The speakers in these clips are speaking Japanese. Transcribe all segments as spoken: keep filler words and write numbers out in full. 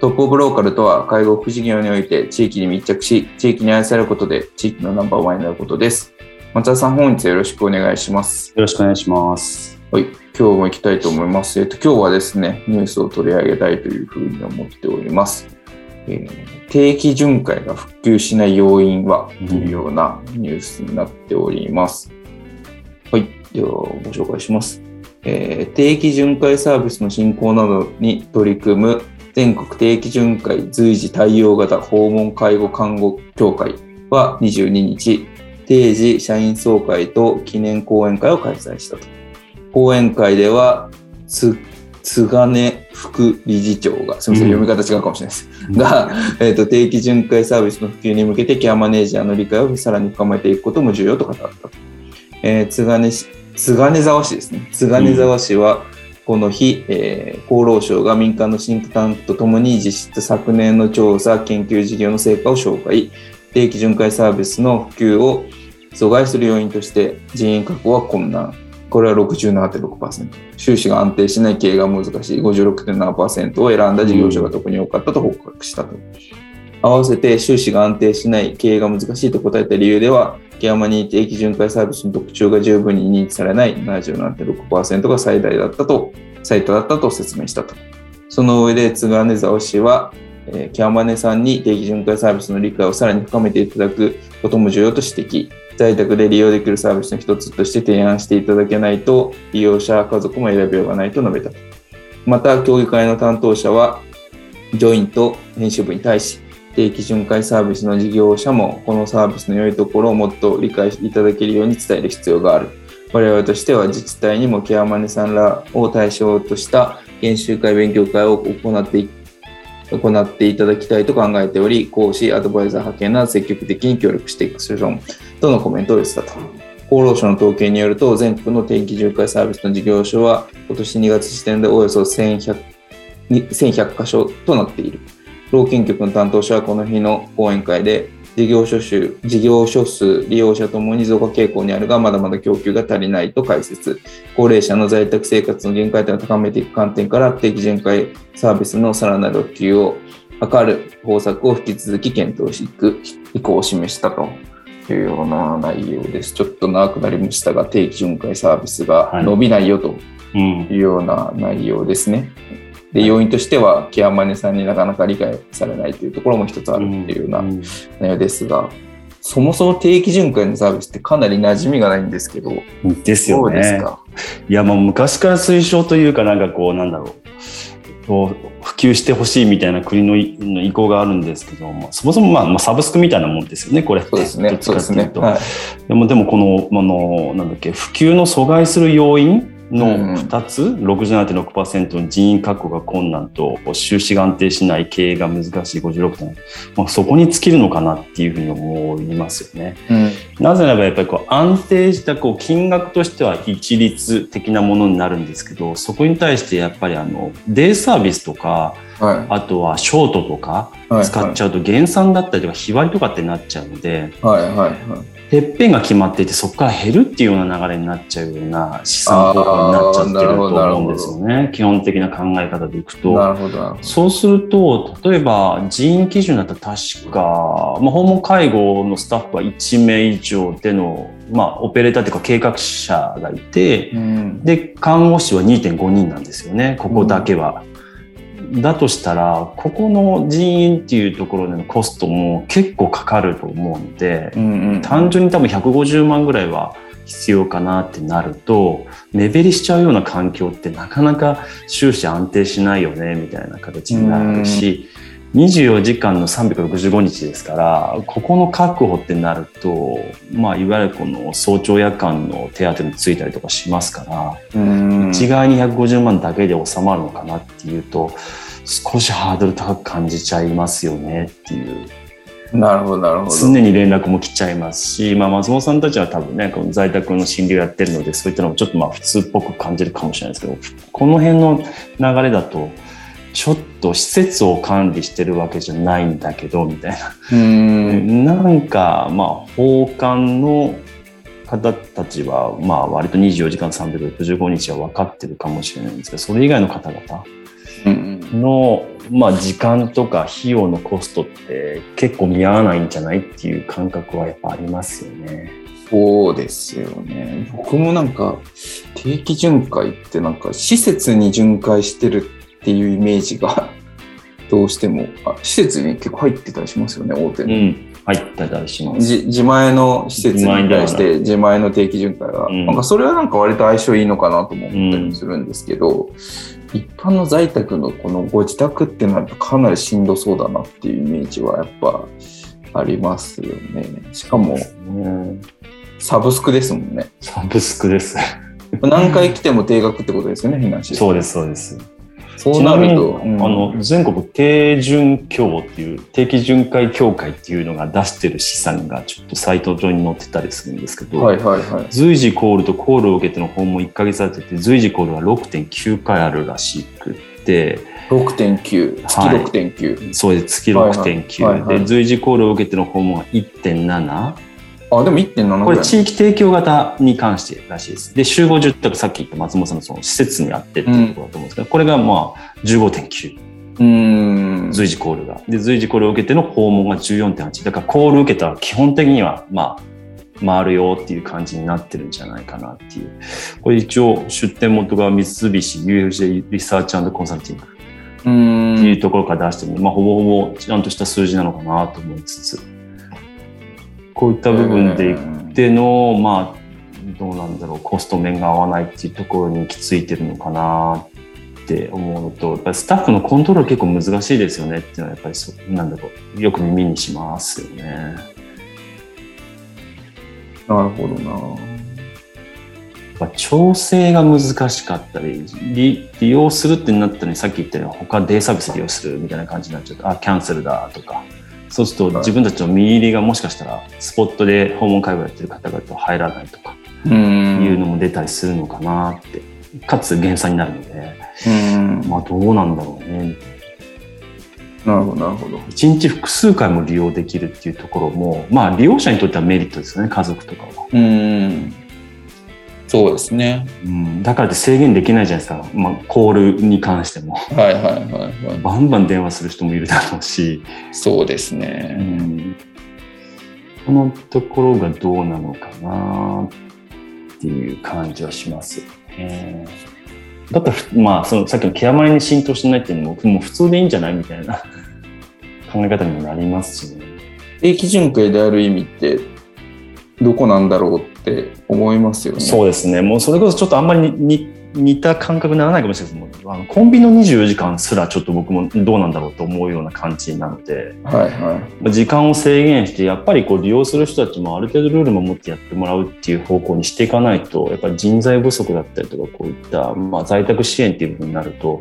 トップオブローカルとは、介護福祉業において地域に密着し、地域に愛されることで地域のナンバーワンになることです。松田さん、本日はよろしくお願いします。よろしくお願いします。はい、今日も行きたいと思います。えっと、今日はですね、ニュースを取り上げたいというふうに思っております。えー、定期巡回が復旧しない要因はというようなニュースになっております。うん、はい、ではご紹介します。えー、定期巡回サービスの振興などに取り組む全国定期巡回随時対応型訪問介護看護協会はにじゅうににち、定時社員総会と記念講演会を開催したと。講演会ではつ津金副理事長が、すみません、読み方違うかもしれないです、うん、が、えーと、定期巡回サービスの普及に向けてケアマネージャーの理解をさらに深めていくことも重要と語ったと。えー、津金市津金沢市ですね。津金沢市はこの日、えー、厚労省が民間のシンクタンクとともに実質昨年の調査研究事業の成果を紹介。定期巡回サービスの普及を阻害する要因として、人員確保は困難、これは ろくじゅうななてんろくパーセント、 収支が安定しない経営が難しい ごじゅうろくてんななパーセント を選んだ事業者が特に多かったと報告したと。合わせて収支が安定しない経営が難しいと答えた理由では、ケアマに定期巡回サービスの特徴が十分に認知されない ななじゅうななてんろくパーセント が最大だったと最多だったと説明したと。その上で津金沢氏は、えー、ケアマネさんに定期巡回サービスの理解をさらに深めていただくことも重要と指摘。在宅で利用できるサービスの一つとして提案していただけないと、利用者、家族も選びようがないと述べた。また、協議会の担当者は、ジョインと編集部に対し、定期巡回サービスの事業者もこのサービスの良いところをもっと理解いただけるように伝える必要がある。我々としては自治体にもケアマネさんらを対象とした研修会、勉強会を行っていく行っていただきたいと考えており、講師、アドバイザー派遣など積極的に協力していく所存とのコメントを寄せたと。厚労省の統計によると、全国の定期巡回サービスの事業所は今年にがつ時点でおよそせんひゃくかしょとなっている。労健局の担当者はこの日の講演会で、事業所数、事業所数、利用者ともに増加傾向にあるが、まだまだ供給が足りないと解説。高齢者の在宅生活の限界点を高めていく観点から、定期巡回サービスのさらなる普及を図る方策を引き続き検討していく意向を示したというような内容です。ちょっと長くなりましたが、定期巡回サービスが伸びないよというような内容ですね。はい、うんで、要因としてはケアマネさんになかなか理解されないというところも一つあるっていうような内容ですが、うんうん、そもそも定期巡回のサービスってかなり馴染みがないんですけど、ですよね。どうですか？いや、もう昔から推奨というか、なんかこう、なんだろう、普及してほしいみたいな国の意向があるんですけど、まあ、そもそもまあまあサブスクみたいなもんですよね、これって。そうですね。どっちかっていうと。そうですね。はい。でもでもこの、あの、なんだっけ、普及の阻害する要因のふたつ、うん、ろくじゅうななてんろくパーセント の人員確保が困難と収支が安定しない経営が難しい ごじゅうろくてん、まあ、そこに尽きるのかなっていうふうに思いますよね。うん、なぜならばやっぱりこう安定したこう金額としては一律的なものになるんですけど、そこに対してやっぱりあのデイサービスとか、はい、あとはショートとか使っちゃうと減産だったりとか日割りとかってなっちゃうので、はいはいはい、てっぺんが決まっていて、そこから減るっていうような流れになっちゃうような資産効果になっちゃってると思うんですよね。基本的な考え方でいくと。なるほど。そうすると、例えば人員基準だったら確か、まあ、訪問介護のスタッフはいちめい以上での、まあ、オペレーターというか計画者がいて、うん、で看護師は にてんごにんなんですよね、ここだけは。うんだとしたらここの人員っていうところでのコストも結構かかると思うので、うんうん、単純に多分ひゃくごじゅうまんぐらいは必要かなってなると目減りしちゃうような環境ってなかなか収支安定しないよねみたいな形になるし、うん、にじゅうよじかんのさんびゃくろくじゅうごにちですから、ここの確保ってなると、まあ、いわゆるこの早朝夜間の手当もついたりとかしますから、うん、一概にひゃくごじゅうまんだけで収まるのかなっていうと少しハードル高く感じちゃいますよねっていう。なるほどなるほど。常に連絡も来ちゃいますし、まあ、松本さんたちは多分ねこの在宅の診療やってるのでそういったのもちょっとまあ普通っぽく感じるかもしれないですけど、この辺の流れだとちょっと施設を管理してるわけじゃないんだけどみたいな、うーんなんかまあ法官の方たちはまあ割とにじゅうよじかんさんびゃくろくじゅうごにちは分かってるかもしれないんですけど、それ以外の方々の、まあ、時間とか費用のコストって結構見合わないんじゃないっていう感覚はやっぱありますよね。そうですよね。僕もなんか定期巡回ってなんか施設に巡回してるっていうイメージがどうしても、あ施設に結構入ってたりしますよね、大手の、うん、入ってたりします。じ自前の施設に対して自前の定期巡回は、うん、なんかそれはなんか割と相性いいのかなとも思ったりするんですけど、うん一般の在宅のこのご自宅ってなるとかなりしんどそうだなっていうイメージはやっぱありますよね。しかもサブスクですもんね。サブスクです何回来ても定額ってことですよね、避難指示。そうですそうです。そうなると、うん、あの全国定準協っていう定期巡回協会っていうのが出してる資産がちょっとサイト上に載ってたりするんですけど、はいはいはい、随時コールとコールを受けての訪問いっかげつあたって随時コールが ろくてんきゅう 回あるらしくて ろくてんきゅう 月 ろくてんきゅう、はい、そうです月 ろくてんきゅう、はいはい、で随時コールを受けての訪問が いってんなな、あでも いってんなな これ地域提供型に関してらしいです。で集合住宅さっき言った松本さん の, その施設にあってっていうところだと思うんですけど、うん、これがまあ じゅうごてんきゅう、 うーん随時コールがで随時コールを受けての訪問が じゅうよんてんはち だからコール受けたら基本的にはまあ回るよっていう感じになってるんじゃないかなっていう。これ一応出店元が三菱 ユーエフジェー リサーチ&コンサルティングうーんっていうところから出してる、まあ、ほぼほぼちゃんとした数字なのかなと思いつつ、こういった部分でいっての、うん、まあどうなんだろう、コスト面が合わないっていうところに行き着いてるのかなって思うのと、やっぱりスタッフのコントロール結構難しいですよねっていうのはやっぱりそなんだろうよく耳にしますよね。なるほどな。やっぱ調整が難しかったり、利, 利用するってなったのにさっき言ったように他デイサービス利用するみたいな感じになっちゃうと、あキャンセルだとか。そうすると自分たちの見入りがもしかしたらスポットで訪問介護やってる方々は入らないとかいうのも出たりするのかなって、かつ減産になるので、うんまあどうなんだろうね。なるほどなるほど。いちにち複数回も利用できるっていうところもまあ利用者にとってはメリットですよね、家族とかは。うんそうですね、うん、だからって制限できないじゃないですか、まあ、コールに関しても、はいはいはいはい、バンバン電話する人もいるだろうし。そうですね、うん、このところがどうなのかなっていう感じはしますよね。だったら、まあ、そのさっきのケアマネに浸透してないっていうのももう普通でいいんじゃないみたいな考え方にもなりますしね。定期巡回である意味ってどこなんだろうって思いますよね。そうですね。もうそれこそちょっとあんまりに似た感覚にならないかもしれないですけど、あのコンビニのにじゅうよじかんすらちょっと僕もどうなんだろうと思うような感じなので、はいはい、時間を制限してやっぱりこう利用する人たちもある程度ルールを守ってやってもらうっていう方向にしていかないと、やっぱり人材不足だったりとかこういった、まあ、在宅支援っていうふうになると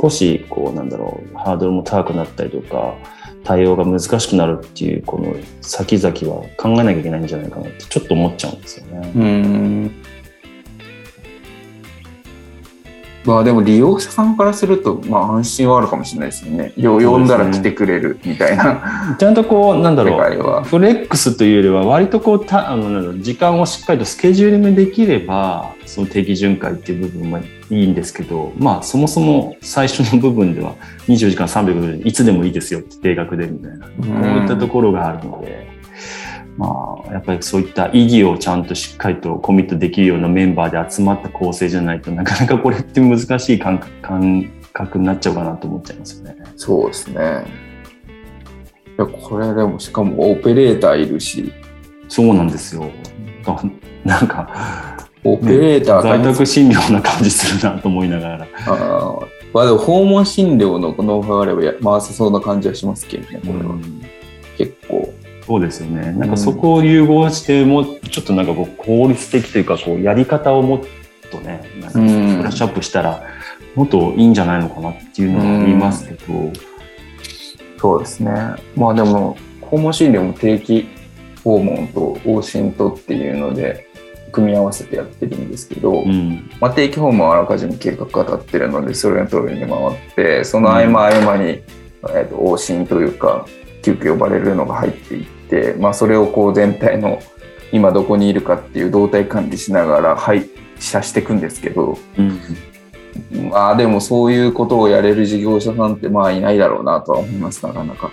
少しこうなんだろうハードルも高くなったりとか対応が難しくなるっていう、この先々は考えなきゃいけないんじゃないかなってちょっと思っちゃうんですよね。うーんまあでも利用者さんからするとまあ安心はあるかもしれないですよね。呼んだら来てくれるみたいな、ね、ちゃんとこうなんだろうフレックスというよりは割とこうたあの時間をしっかりとスケジューリングできればその定期巡回っていう部分はいいんですけど、まあそもそも最初の部分ではにじゅうよじかんさんびゃくろくじゅういつでもいいですよって定額でみたいな、こういったところがあるので、まあ、やっぱりそういった意義をちゃんとしっかりとコミットできるようなメンバーで集まった構成じゃないとなかなかこれって難しい感覚になっちゃうかなと思っちゃいますよね。そうですね。いやこれでもしかもオペレーターいるし。そうなんですよ。なんかオペレーター、在宅診療な感じするなと思いながら。あまあ、でも訪問診療のノウハウがあれば回せそうな感じはしますけどね。これは結構。そうですよね。なんかそこを融合してもうちょっとなんかこう効率的というかこうやり方をもっとね、なんかブラッシュアップしたらもっといいんじゃないのかなっていうのは言いますけど、うん、そうですね。まあでも訪問診療も定期訪問と往診とっていうので組み合わせてやってるんですけど、うん、まあ、定期訪問はあらかじめ計画が立ってるのでそれの通りに回ってその合間合間に、うん、えーと、往診というか急遽呼ばれるのが入っていって、まあ、それをこう全体の今どこにいるかっていう動態管理しながら配車していくんですけど、うん、まあでもそういうことをやれる事業者さんってまあいないだろうなとは思います。なかなか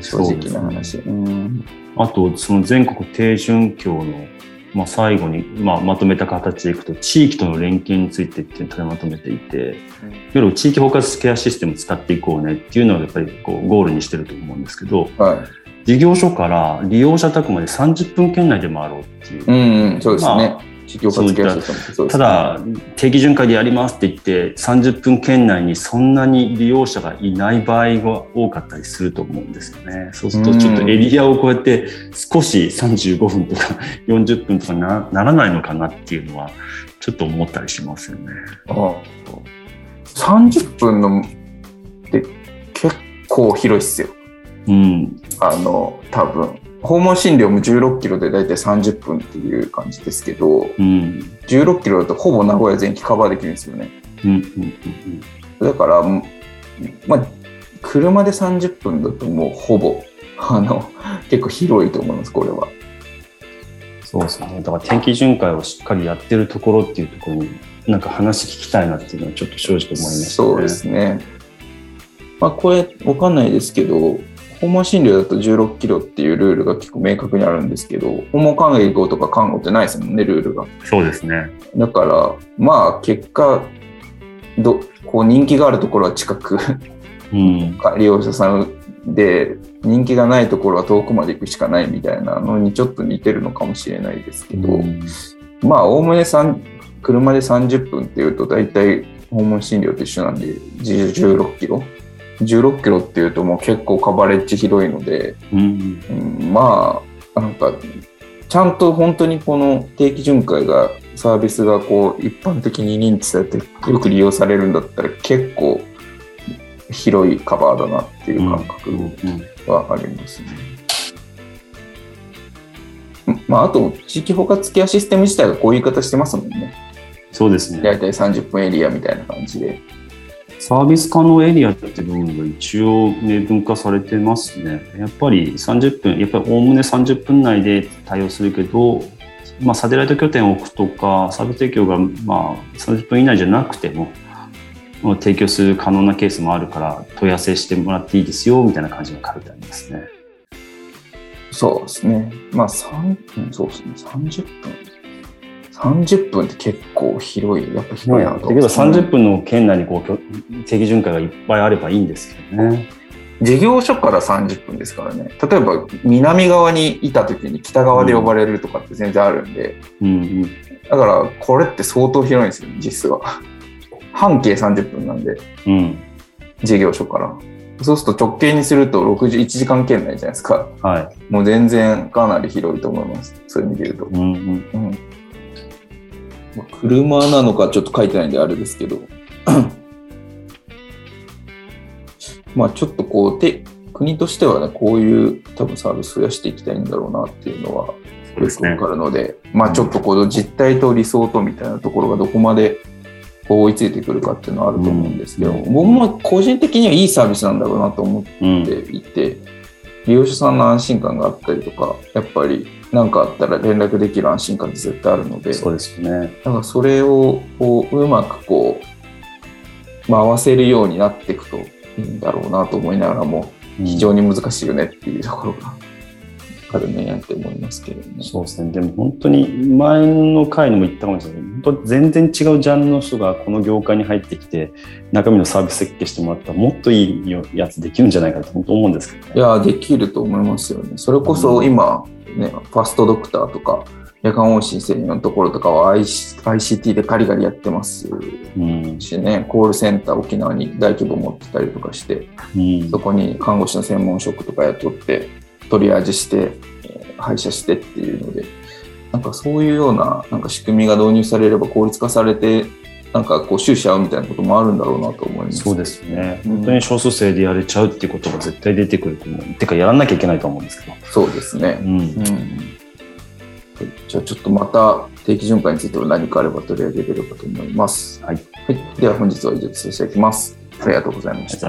正直な話、うんうね、うん、あとその全国低巡教の、まあ、最後に、まあ、まとめた形でいくと地域との連携についてっていうのをまとめていて、うん、地域包括ケアシステム使っていこうねっていうのをやっぱりこうゴールにしてると思うんですけど、はい、事業所から利用者宅までさんじゅっぷん圏内で回ろうっていう、うんうん、そうですね、まあた, ただ定期巡回でやりますって言ってさんじゅっぷん圏内にそんなに利用者がいない場合が多かったりすると思うんですよね。そうするとちょっとエリアをこうやって少しさんじゅうごふんとかよんじゅっぷんとか な, ならないのかなっていうのはちょっと思ったりしますよね。ああ、さんじゅっぷんのって結構広いっすよ、うん、あの多分訪問診療もじゅうろっキロでだいたいさんじゅっぷんっていう感じですけど、うん、じゅうろっキロだとほぼ名古屋全域カバーできるんですよね、うんうんうん、だから、まあ、車でさんじゅっぷんだともうほぼあの結構広いと思います。これはそうですね。だから天気巡回をしっかりやってるところっていうところになんか話聞きたいなっていうのはちょっと正直思いましたね。そうですね、まあ、これわかんないですけど訪問診療だとじゅうろっキロっていうルールが結構明確にあるんですけど訪問看護とか看護ってないですもんねルールが。そうですね。だからまあ結果どこう人気があるところは近く、うん、利用者さんで人気がないところは遠くまで行くしかないみたいなのにちょっと似てるのかもしれないですけど、うん、まあおおむね車でさんじゅっぷんっていうと大体訪問診療と一緒なんでじゅうろっキロじゅうろっキロっていうともう結構カバレッジ広いので、うんうん、まあなんかちゃんと本当にこの定期巡回がサービスがこう一般的に認知されてよく利用されるんだったら結構広いカバーだなっていう感覚はありますね、うんうんうん、まああと地域包括ケアシステム自体がこういう言い方してますもんね。そうですね。だいたいさんじゅっぷんエリアみたいな感じでサービス可能エリアっていう部分が一応明文化されてますね。やっぱりさんじゅっぷんやっぱりおおむねさんじゅっぷん内で対応するけど、まあ、サテライト拠点を置くとかサービス提供がまあさんじゅっぷん以内じゃなくても提供する可能なケースもあるから問い合わせしてもらっていいですよみたいな感じが書いてありますね。そうですね。まあさんぷんそうですねさんじゅっぷんさんじゅっぷんって結構広いやっぱ広いなと、うん、だけどさんじゅっぷんの圏内にこう定期巡回がいっぱいあればいいんですけどね。事業所からさんじゅっぷんですからね。例えば南側にいた時に北側で呼ばれるとかって全然あるんで、うんうんうん、だからこれって相当広いんですよ実は半径さんじゅっぷんなんで、うん、事業所からそうすると直径にするとろくじゅういちじかん圏内じゃないですか、はい、もう全然かなり広いと思いますそういう意味で言うと、うんうんうん、車なのかちょっと書いてないんであれですけどまあちょっとこうで国としてはねこういう多分サービス増やしていきたいんだろうなっていうのはよくわかるの で, で、ね、まあちょっとこの実態と理想とみたいなところがどこまで追いついてくるかっていうのはあると思うんですけど、うん、僕も個人的にはいいサービスなんだろうなと思っていて、うん、利用者さんの安心感があったりとかやっぱり何かあったら連絡できる安心感って絶対あるので、そうですね。だからそれをこう、うまくこう回せるようになっていくといいんだろうなと思いながらも非常に難しいよねっていうところがかるねって思いますけどね。そうですね。でも本当に前の回にも言ったかもしれないけど、本当全然違うジャンルの人がこの業界に入ってきて中身のサービス設計してもらったらもっといいやつできるんじゃないかと本当思うんですけど、ね、いやできると思いますよね。それこそ今、ね、ファストドクターとか夜間往診専用のところとかは アイシーティー でガリガリやってますしね、うん、コールセンター沖縄に大規模持ってたりとかして、うん、そこに看護師の専門職とか雇ってトリアージして配車してっていうので、なんかそういうよう な, なんか仕組みが導入されれば効率化されて、なんかこう収支合うみたいなこともあるんだろうなと思います。そうですね、うん、本当に少数制でやれちゃうっていうことが絶対出てくると思う。てかやらなきゃいけないと思うんですけど。そうですね、うんうんじゃあちょっとまた定期巡回については何かあれば取り上げれればと思います、はいはい、では本日は以上とさせていただきます。ありがとうございました。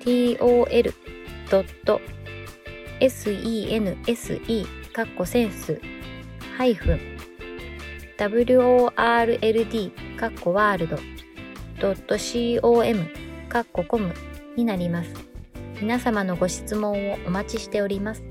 ュトル スラッシュ ワールド ドット エスイーエヌエスイー コム になります。皆様のご質問をお待ちしております。